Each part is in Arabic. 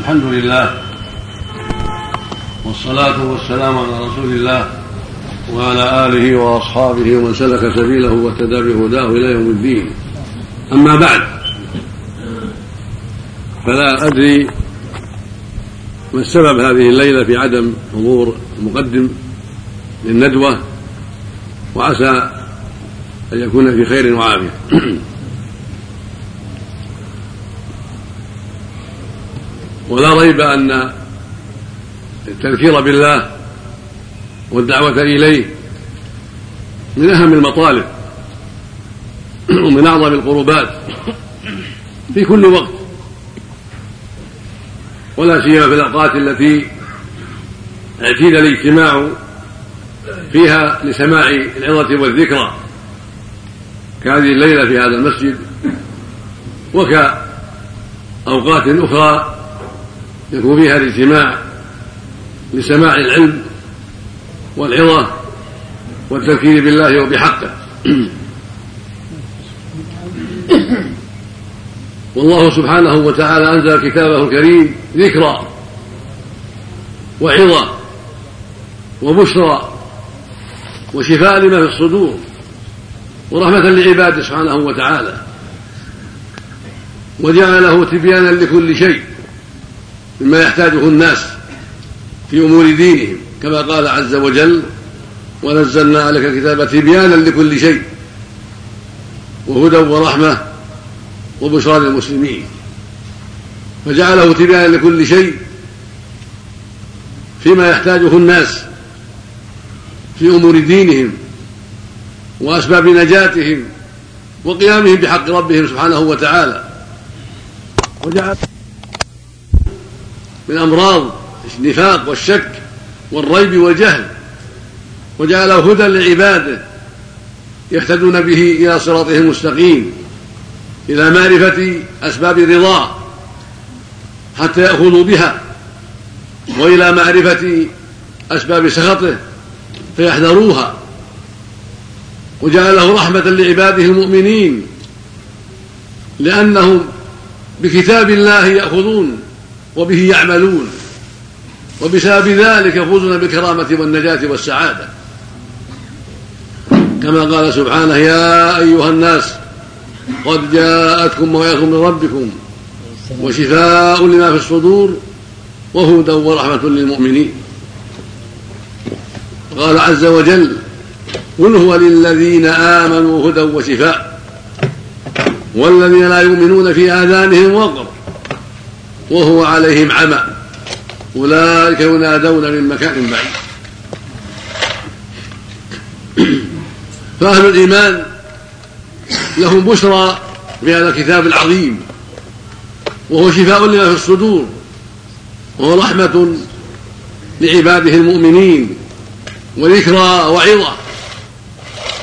الحمد لله والصلاة والسلام على رسول الله وعلى آله وأصحابه ومن سلك سبيله واهتدى بهداه إلى يوم الدين. أما بعد، فلا أدري ما السبب هذه الليلة في عدم حضور المقدم للندوة، وعسى أن يكون في خير وعافية. ولا ريب أن التذكير بالله والدعوة إليه من أهم المطالب ومن أعظم القربات في كل وقت، ولا سيما في الأوقات التي اعتاد الاجتماع فيها لسماع العظة والذكرى كهذه الليلة في هذا المسجد، وكأوقات أخرى يكون فيها الاجتماع لسماع العلم والعظة والتذكير بالله وبحقه. والله سبحانه وتعالى أنزل كتابه الكريم ذكرى وعظة وبشرى وشفاء لما في الصدور ورحمة لعباده سبحانه وتعالى، وجعله تبيانا لكل شيء مما يحتاجه الناس في أمور دينهم، كما قال عز وجل: ونزلنا عليك الكتاب تبيانا لكل شيء وهدى ورحمة وبشرى للمسلمين. فجعله تبيانا لكل شيء فيما يحتاجه الناس في أمور دينهم وأسباب نجاتهم وقيامهم بحق ربهم سبحانه وتعالى، وجعل من أمراض النفاق والشك والريب والجهل، وجعله هدى لعباده يهتدون به إلى صراطه المستقيم، إلى معرفة أسباب رضاه حتى يأخذوا بها، وإلى معرفة أسباب سخطه فيحذروها. وجعله رحمة لعباده المؤمنين، لأنهم بكتاب الله يأخذون وبه يعملون، وبسبب ذلك يفوزون بالكرامة والنجاة والسعادة، كما قال سبحانه: يا أيها الناس قد جاءتكم موعظة من ربكم وشفاء لما في الصدور وهدى ورحمة للمؤمنين. قال عز وجل: قل هو للذين آمنوا هدى وشفاء والذين لا يؤمنون في آذانهم وقر وهو عليهم عمى أولئك ينادون من مكان بعيد. فأهل الإيمان لهم بشرى بهذا الكتاب العظيم، وهو شفاء لما في الصدور، وهو رحمة لعباده المؤمنين وذكرى وعظة.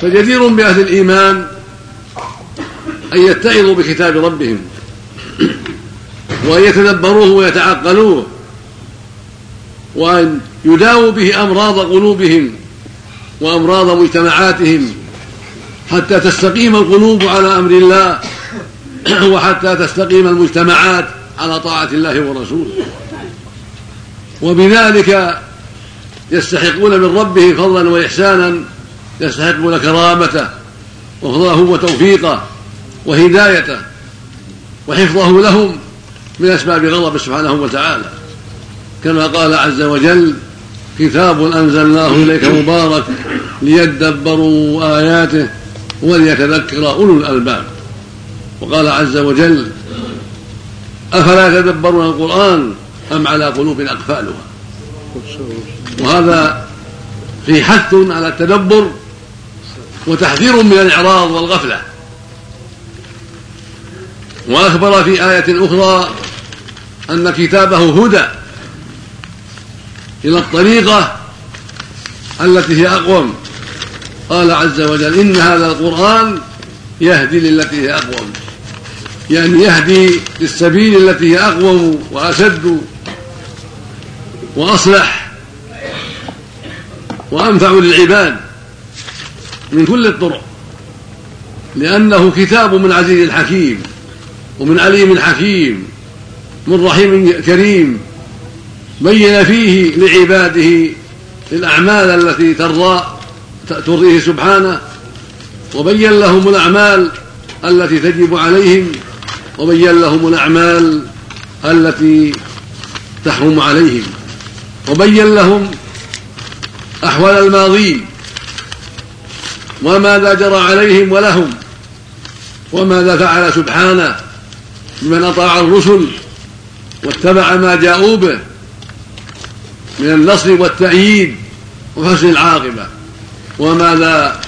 فجدير بأهل الإيمان أن يتعظوا بكتاب ربهم وأن يتدبروه ويتعقلوه، وأن يداووا به أمراض قلوبهم وأمراض مجتمعاتهم حتى تستقيم القلوب على أمر الله، وحتى تستقيم المجتمعات على طاعة الله ورسوله، وبذلك يستحقون من ربهم فضلا وإحسانا، يستحقون كرامته وفضله وتوفيقه وهدايته وحفظه لهم من أسباب غضبه سبحانه وتعالى، كما قال عز وجل: كتاب أنزلناه إليك مبارك ليدبروا آياته وليتذكر أولو الألباب. وقال عز وجل: أفلا يتدبرون القرآن أم على قلوب أقفالها. وهذا في حث على التدبر وتحذير من الإعراض والغفلة. وأخبر في آية أخرى أن كتابه هدى إلى الطريقة التي هي أقوم. قال عز وجل: إن هذا القرآن يهدي للتي هي أقوم، يعني يهدي للسبيل التي هي أقوم وأشد وأصلح وأنفع للعباد من كل الطرق، لأنه كتاب من عزيز الحكيم ومن عليم الحكيم من رحيم كريم بين فيه لعباده الأعمال التي ترضيه سبحانه، وبين لهم الأعمال التي تجب عليهم، وبين لهم الأعمال التي تحرم عليهم، وبين لهم أحوال الماضي وماذا جرى عليهم ولهم، وماذا فعل سبحانه بمن أطاع الرسل واتبع ما جاءوا به من النصر والتأييد وحسن العاقبة، وماذا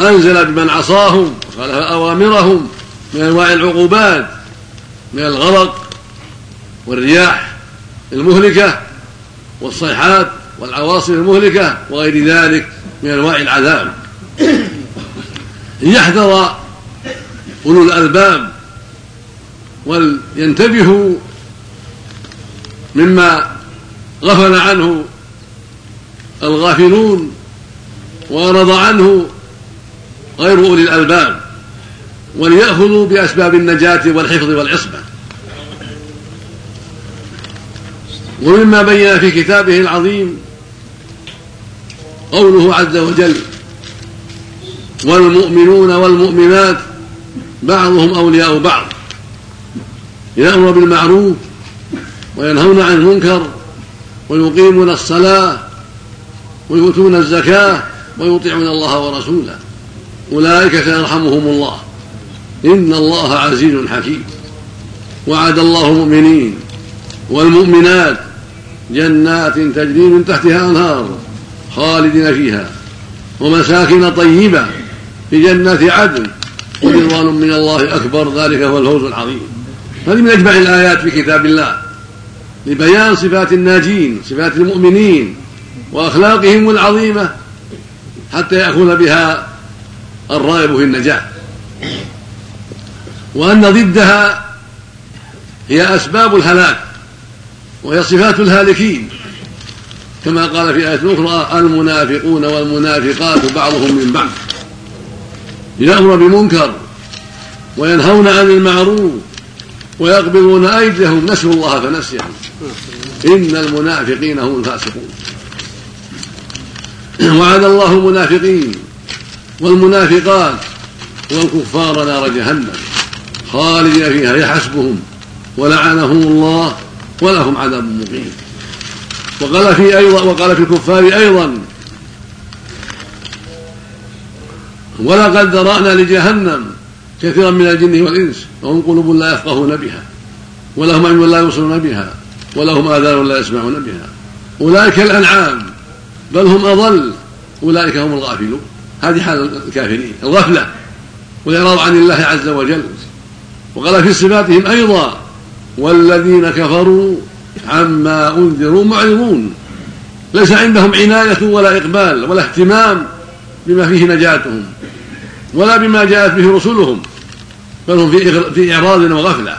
أنزل بمن عصاهم وخالف أوامرهم من أنواع العقوبات من الغرق والرياح المهلكة والصيحات والعواصف المهلكة وغير ذلك من أنواع العذاب. ليحذر أولو الألباب ولينتبهوا مما غفل عنه الغافلون وأعرض عنه غير أولي الألباب، وليأخذوا بأسباب النجاة والحفظ والعصمة. ومما بين في كتابه العظيم قوله عز وجل: والمؤمنون والمؤمنات بعضهم أولياء بعض يأمرون بالمعروف وينهون عن المنكر ويقيمون الصلاة ويؤتون الزكاة ويطيعون الله ورسوله أولئك سيرحمهم الله إن الله عزيز حكيم. وعد الله المؤمنين والمؤمنات جنات تجري من تحتها أنهار خالدين فيها ومساكن طيبة في جنات عدن ورضوان من الله أكبر، ذلك هو الفوز العظيم. هذه من أجمع الآيات في كتاب الله لبيان صفات الناجين، صفات المؤمنين وأخلاقهم العظيمة، حتى يأخذ بها الرائب في النجاة، وأن ضدها هي أسباب الهلاك وهي صفات الهالكين، كما قال في آية أخرى: المنافقون والمنافقات بعضهم من بعض يأمر بمنكر وينهون عن المعروف ويقبضون أيديهم نسوا الله فنسيهم إن المنافقين هم الفاسقون. وعد الله المنافقين والمنافقات والكفار نار جهنم خالدين فيها يحسبهم ولعنهم الله ولهم عذاب مقيم. وقال في الكفار أيضا: ولقد ذرأنا لجهنم كثيرا من الجن والإنس وهم قلوب لا يفقهون بها ولهم أعين لا يبصرون بها ولهم آذان لا يسمعون بها أولئك الأنعام بل هم أضل أولئك هم الغافلون. هذه حال الكافرين الغفلة والإعراض عن الله عز وجل. وقال في صفاتهم أيضا: والذين كفروا عما أنذروا معرضون، ليس عندهم عناية ولا إقبال ولا اهتمام بما فيه نجاتهم ولا بما جاءت به رسلهم، بل هم في إعراض وغفلة.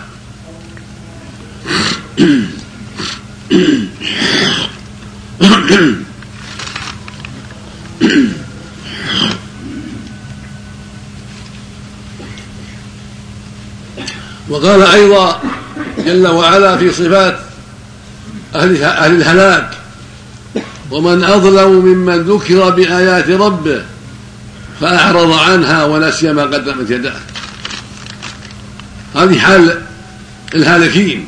وقال أيضا جل وعلا في صفات أهل الهلاك: ومن أظلم ممن ذكر بآيات ربه فأعرض عنها ونسي ما قدمت يداه. هذه حال الهالكين.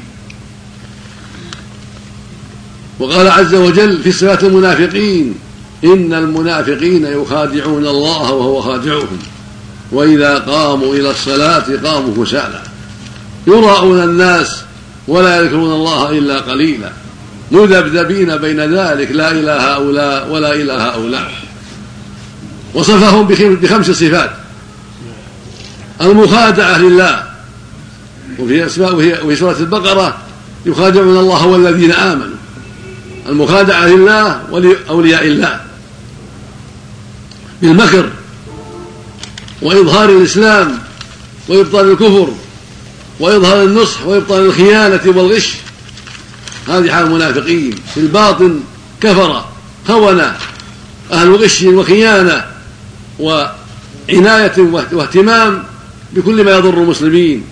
وقال عز وجل في صفات المنافقين: إن المنافقين يخادعون الله وهو خادعهم وإذا قاموا إلى الصلاة قاموا كسالى يراءون الناس ولا يذكرون الله إلا قليلا مذبذبين بين ذلك لا إلى هؤلاء ولا إلى هؤلاء. وصفهم بخمس صفات: المخادعة لله، وفي سورة البقرة: يخادعون الله والذين آمنوا. المخادعة لله ولأولياء الله بالمكر وإظهار الإسلام وإبطال الكفر وإظهار النصح وإبطال الخيانة والغش. هذه حال المنافقين في الباطن: كفر خونة أهل غش وخيانة وعناية واهتمام بكل ما يضر المسلمين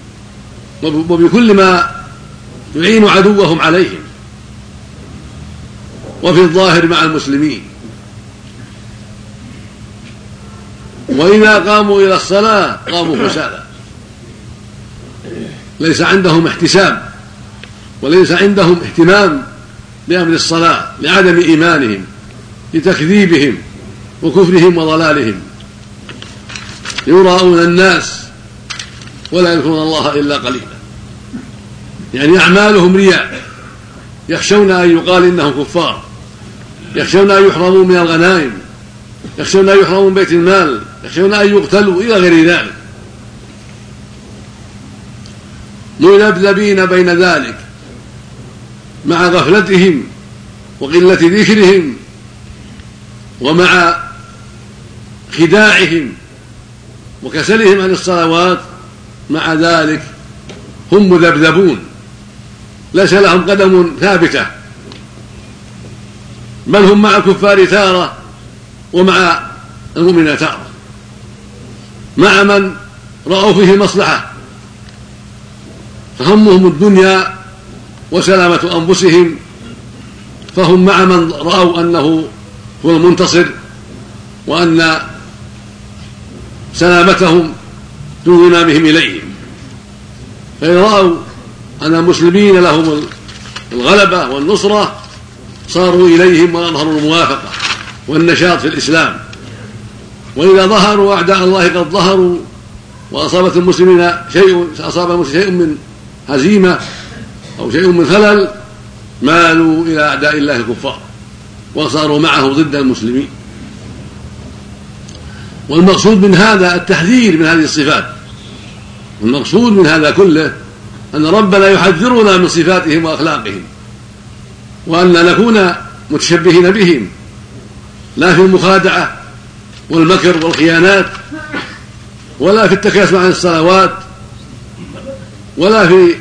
وبكل ما يعين عدوهم عليهم، وفي الظاهر مع المسلمين. وإذا قاموا إلى الصلاة قاموا كسالى، ليس عندهم احتساب وليس عندهم اهتمام بأمر الصلاة لعدم إيمانهم، لتكذيبهم وكفرهم وضلالهم. يراؤون الناس ولا يذكرون الله إلا قليلا، يعني أعمالهم رياء، يخشون أن يقال إنهم كفار، يخشون أن يحرموا من الغنائم، يخشون أن يحرموا من بيت المال، يخشون أن يقتلوا، إلى غير ذلك، ملبلبين بين ذلك مع غفلتهم وقلة ذكرهم ومع خداعهم وكسلهم عن الصلوات، مع ذلك هم مذبذبون، ليس لهم قدم ثابتة، بل هم مع الكفار تارة ومع المؤمنين تارة، مع من رأوا فيه مصلحة، فهمهم الدنيا وسلامة أنفسهم، فهم مع من رأوا أنه هو المنتصر وأن سلامتهم دون بهم إليهم. فيرأوا أن المسلمين لهم الغلبة والنصرة صاروا إليهم وأظهروا الموافقة والنشاط في الإسلام. وإذا ظهروا أعداء الله قد ظهروا وأصابت المسلمين شيء من هزيمة أو شيء من خلل، مالوا إلى أعداء الله الكفار وصاروا معه ضد المسلمين. والمقصود من هذا التحذير من هذه الصفات، والمقصود من هذا كله أن ربنا يحذرنا من صفاتهم وأخلاقهم، وأن نكون متشبهين بهم لا في المخادعة والمكر والخيانات، ولا في التكاسل عن الصلوات، ولا في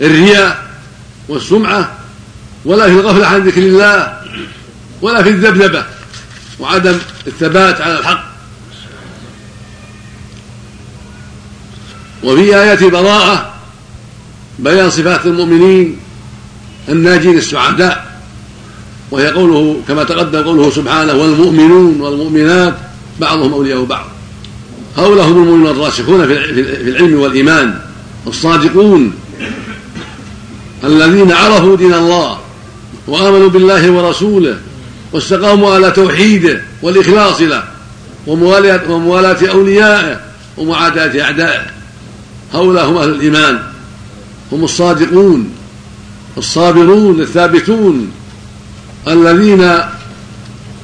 الرياء والسمعة، ولا في الغفلة عن ذكر الله، ولا في الذبذبة وعدم الثبات على الحق. وفي آيات براءة بيان صفات المؤمنين الناجين السعداء، وهي قوله كما تقدم قوله سبحانه: والمؤمنون والمؤمنات بعضهم أولياء بعض، هؤلاء هم المؤمنون الراسخون في العلم والإيمان الصادقون، الذين عرفوا دين الله وآمنوا بالله ورسوله واستقاموا على توحيده والإخلاص له وموالاة أوليائه ومعاداة أعدائه. هؤلاء هم أهل الإيمان، هم الصادقون الصابرون الثابتون، الذين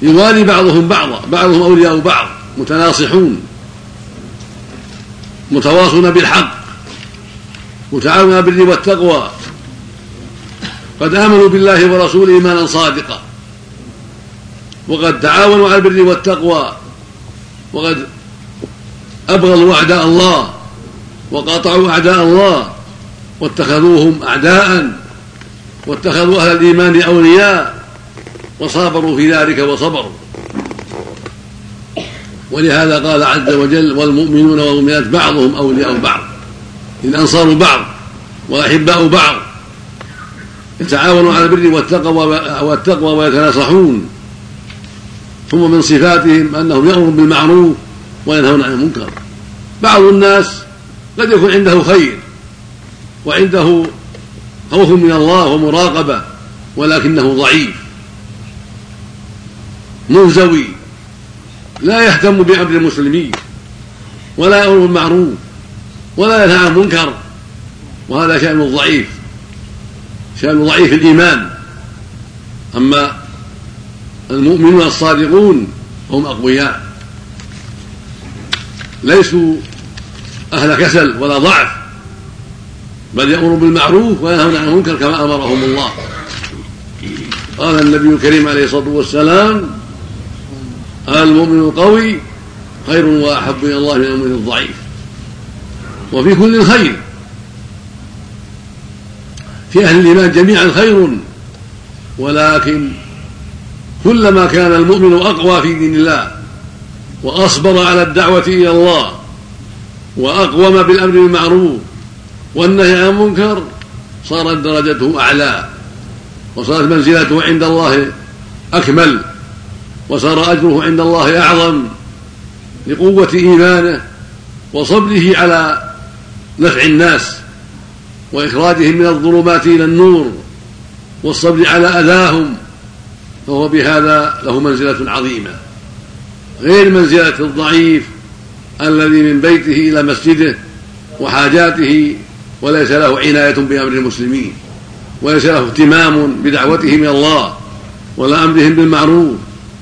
يوالي بعضهم بعضا، بعضهم أولياء بعض، متناصحون متواصون بالحق متعاونون بالبر والتقوى، قد آمنوا بالله ورسوله إيمانا صادقا، وقد تعاونوا على البر والتقوى، وقد أبغضوا أعداء الله وقاطعوا أعداء الله واتخذوهم أعداء، واتخذوا أهل الإيمان أولياء وصابروا في ذلك وصبروا. ولهذا قال عز وجل: والمؤمنون والمؤمنات بعضهم أولياء بعض، إن أنصار بعض وأحباء بعض، يتعاونوا على البر والتقوى ويتناصحون. ثم من صفاتهم أنهم يأمرون بالمعروف وينهون عن المنكر. بعض الناس قد يكون عنده خير وعنده خوف من الله ومراقبة، ولكنه ضعيف منزوي، لا يهتم بأمر المسلمين ولا يأمر بالمعروف ولا ينهى عن المنكر، وهذا شأن الضعيف، شأن ضعيف الإيمان. أما المؤمنون الصادقون هم أقوياء، ليسوا أهل كسل ولا ضعف، بل يأمروا بالمعروف وينهون عن المنكر كما أمرهم الله. قال النبي الكريم عليه الصلاة والسلام: المؤمن القوي خير وأحب إلى الله من المؤمن الضعيف. وفي كل خير، في أهل الإيمان جميعا خير، ولكن كلما كان المؤمن أقوى في دين الله وأصبر على الدعوة إلى الله وأقوم بالأمر بالمعروف والنهي عن المنكر، صارت درجته أعلى وصارت منزلته عند الله أكمل وصار أجره عند الله أعظم لقوة إيمانه وصبره على نفع الناس وإخراجهم من الظلمات إلى النور والصبر على أذاهم، فهو بهذا له منزلة عظيمة غير منزلة الضعيف الذي من بيته إلى مسجده وحاجاته وليس له عناية بأمر المسلمين وليس له اهتمام بدعوتهم إلى الله ولا أمرهم بالمعروف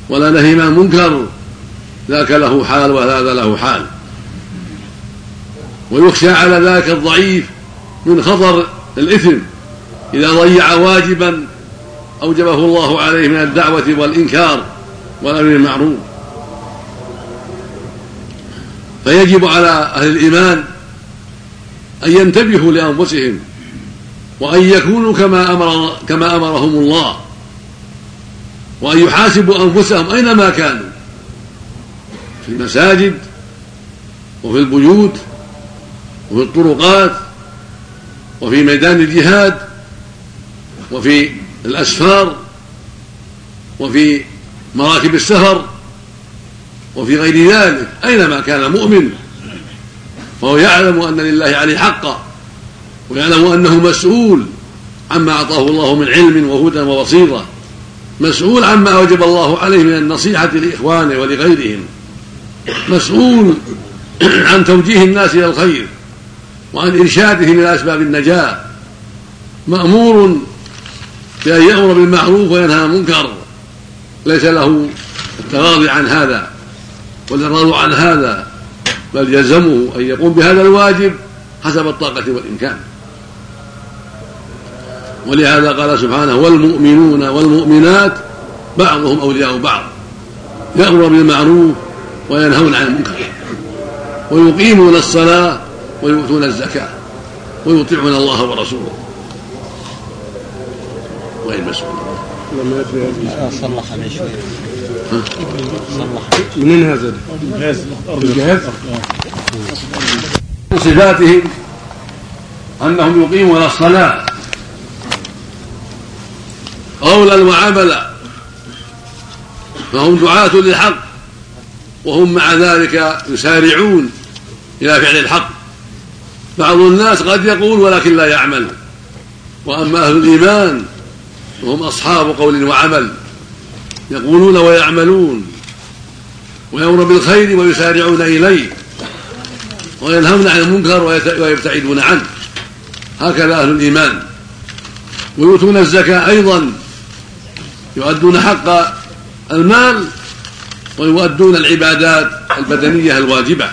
ولا نهيهم عن المنكر، ذاك له حال وهذا له حال. ويخشى على ذاك الضعيف من خطر الإثم إذا ضيع واجبا أوجبه الله عليه من الدعوة والإنكار والأمر المعروف. فيجب على أهل الإيمان أن ينتبهوا لأنفسهم وأن يكونوا كما أمرهم الله وأن يحاسبوا أنفسهم أينما كانوا، في المساجد وفي البيوت وفي الطرقات وفي ميدان الجهاد وفي الأسفار وفي مراكب السفر وفي غير ذلك. أينما كان مؤمن فهو يعلم أن لله عليه حقا ويعلم أنه مسؤول عما أعطاه الله من علم وهدى وبصيرة، مسؤول عما أوجب الله عليه من النصيحة لإخوانه ولغيرهم، مسؤول عن توجيه الناس إلى الخير وعن إرشادهم إلى أسباب النجاة، مأمور بأن يأمر بالمعروف وينهى عن المنكر، ليس له التغاضي عن هذا والإعراض عن هذا، بل يلزمه أن يقوم بهذا الواجب حسب الطاقة والإمكان. ولهذا قال سبحانه: والمؤمنون والمؤمنات بعضهم أولياء بعض يأمرون بالمعروف وينهون عن المنكر ويقيمون الصلاة ويؤتون الزكاة ويطيعون الله ورسوله. وإن مسؤول لما صلح عليه شوية منين هذا؟ الجهاز من صفاتهم أنهم يقيمون الصلاة قولا وعملا، فهم دعاة للحق وهم مع ذلك يسارعون إلى فعل الحق. بعض الناس قد يقول ولكن لا يعمل، وأما أهل الإيمان وهم أصحاب قول وعمل يقولون ويعملون ويأمرون بالخير ويسارعون إليه وينهون عن المنكر ويبتعدون عنه، هكذا أهل الإيمان. ويؤتون الزكاة أيضا يؤدون حق المال ويؤدون العبادات البدنية الواجبة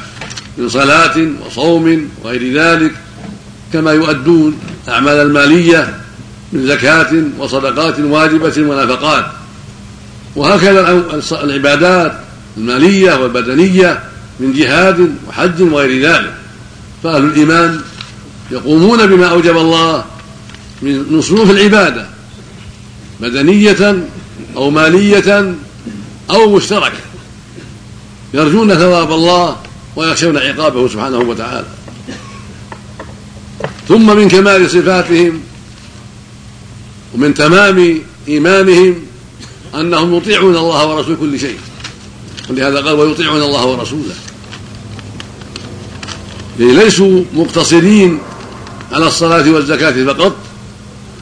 من صلاة وصوم وغير ذلك، كما يؤدون أعمال المالية من زكاة وصدقات واجبة ونفقات. وهكذا العبادات المالية والبدنية من جهاد وحج وغير ذلك. فأهل الإيمان يقومون بما أوجب الله من صنوف العبادة بدنية أو مالية أو مشتركة، يرجون ثواب الله ويخشون عقابه سبحانه وتعالى. ثم من كمال صفاتهم ومن تمام إيمانهم أنهم يطيعون الله ورسوله كل شيء، ولهذا قال ويطيعون الله ورسوله، ليسوا مقتصرين على الصلاة والزكاة فقط،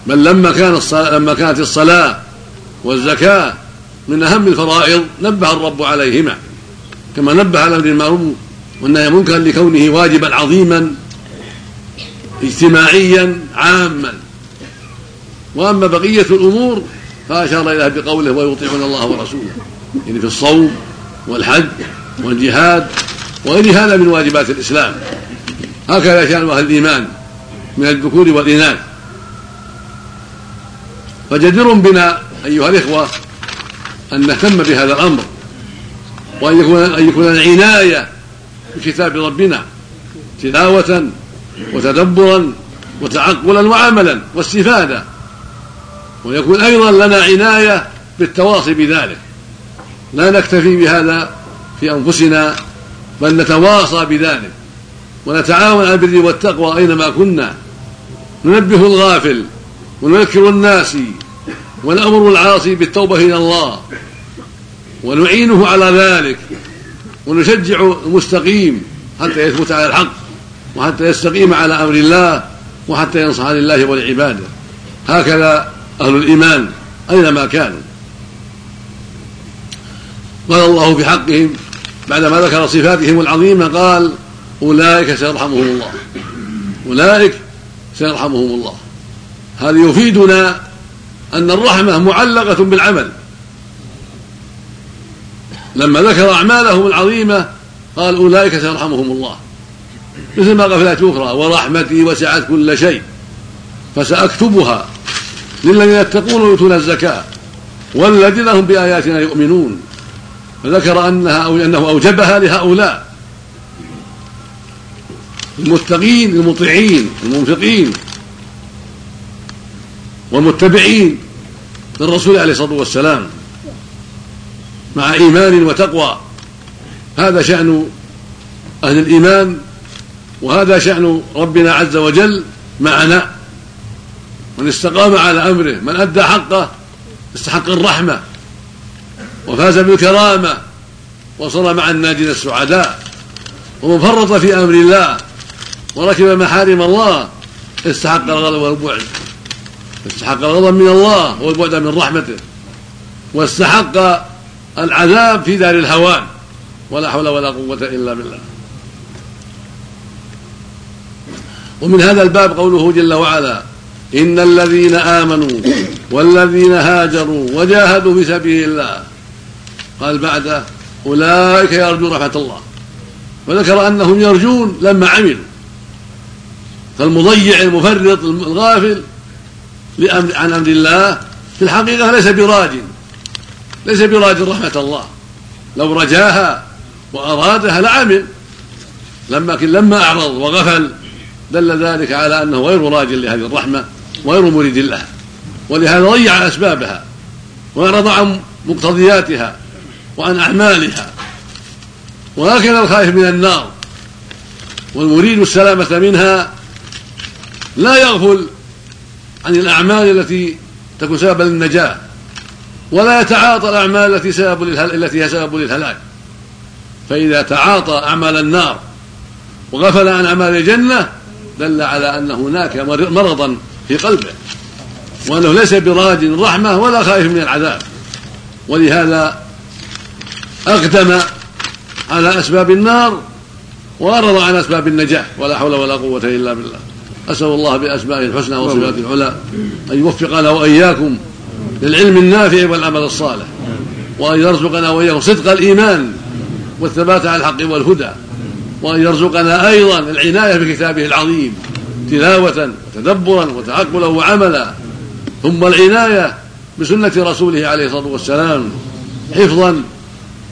بل لما كانت الصلاة والزكاة من أهم الفرائض نبه الرب عليهما، كما نبه على الأمر المعروف والنهي عن المنكر لكونه واجبا عظيما اجتماعيا عاما. وأما بقية الأمور فأشار إليها بقوله ويطيعون الله ورسوله، يعني في الصوم والحج والجهاد وغير هذا من واجبات الإسلام. هكذا شأن أهل الإيمان من الذكور والإناث. فجدير بنا أيها الإخوة أن نهتم بهذا الأمر وأن يكون العناية بكتاب ربنا تلاوة وتدبرا وتعقلا وعملا واستفادة، ويكون أيضا لنا عناية بالتواصي بذلك، لا نكتفي بهذا في أنفسنا بل نتواصى بذلك ونتعاون على البر والتقوى أينما كنا، ننبه الغافل ونذكر الناسي ونأمر العاصي بالتوبة إلى الله ونعينه على ذلك ونشجع المستقيم حتى يثبت على الحق وحتى يستقيم على أمر الله وحتى ينصح لله ولعباده. هكذا أهل الإيمان أينما كانوا. قال الله في حقهم بعدما ذكر صفاتهم العظيمة قال أولئك سيرحمهم الله. أولئك سيرحمهم الله. هذا يفيدنا أن الرحمة معلقة بالعمل. لما ذكر أعمالهم العظيمة قال أولئك سيرحمهم الله، مثل ما قال في الآية الأخرى ورحمتي وسعت كل شيء فسأكتبها للذين يتقون ويؤتون الزكاة والذين هم بآياتنا يؤمنون. فذكر أنه أوجبها لهؤلاء المتقين المطيعين المنفقين والمتبعين للرسول عليه الصلاة والسلام مع إيمان وتقوى. هذا شأن أهل الإيمان وهذا شأن ربنا عز وجل معنا. من استقام على أمره، من أدى حقه استحق الرحمة وفاز بالكرامة وصار مع الناجين السعداء، ومن فرط في أمر الله وركب محارم الله استحق الغضب والبعد، استحق الغضب من الله والبعد من رحمته، واستحق العذاب في دار الهوان. ولا حول ولا قوة إلا بالله. ومن هذا الباب قوله جل وعلا إن الذين آمنوا والذين هاجروا وجاهدوا في سبيل الله، قال بعده أولئك يرجون رحمة الله، وذكر أنهم يرجون لما عملوا. فالمضيع المفرط الغافل عن أمر الله في الحقيقة ليس براج رحمة الله، لو رجاها وأرادها لعمل، لكن لما أعرض وغفل دل ذلك على أنه غير راج لهذه الرحمة وغير مريد لها، ولهذا ضيع أسبابها وأعرض عن مقتضياتها وعن أعمالها. وهكذا الخائف من النار والمريد السلامة منها لا يغفل عن الأعمال التي تكون سببا للنجاة، ولا يتعاطى الأعمال التي هي سبب للهلاك. فإذا تعاطى أعمال النار وغفل عن أعمال الجنة دل على أن هناك مرضا في قلبه، وأنه ليس براج رحمة ولا خائف من العذاب. ولهذا أقدم على أسباب النار وأعرض عن أسباب النجاح. ولا حول ولا قوة إلا بالله. أسأل الله بأسمائه الحسنى وصفاته العلى أن يوفقنا وإياكم للعلم النافع والعمل الصالح، وأن يرزقنا وإياكم صدق الإيمان والثبات على الحق والهدى، وأن يرزقنا أيضا العناية بكتابه العظيم تلاوة وتدبرا وتعقلا وعملا، ثم العناية بسنة رسوله عليه الصلاة والسلام حفظا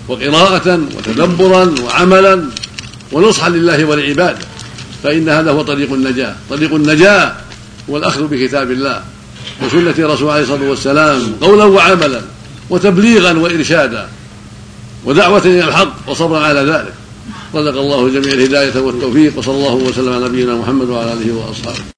وقراءة وتدبرا وعملا ونصحا لله ولعباده. فإن هذا هو طريق النجاة. طريق النجاة هو الأخذ بكتاب الله وسنة رسوله عليه الصلاة والسلام قولا وعملا وتبليغا وإرشادا ودعوة إلى الحق وصبرا على ذلك. رزق الله جميع الهداية والتوفيق، وصلى الله وسلم على نبينا محمد وعلى آله وأصحابه.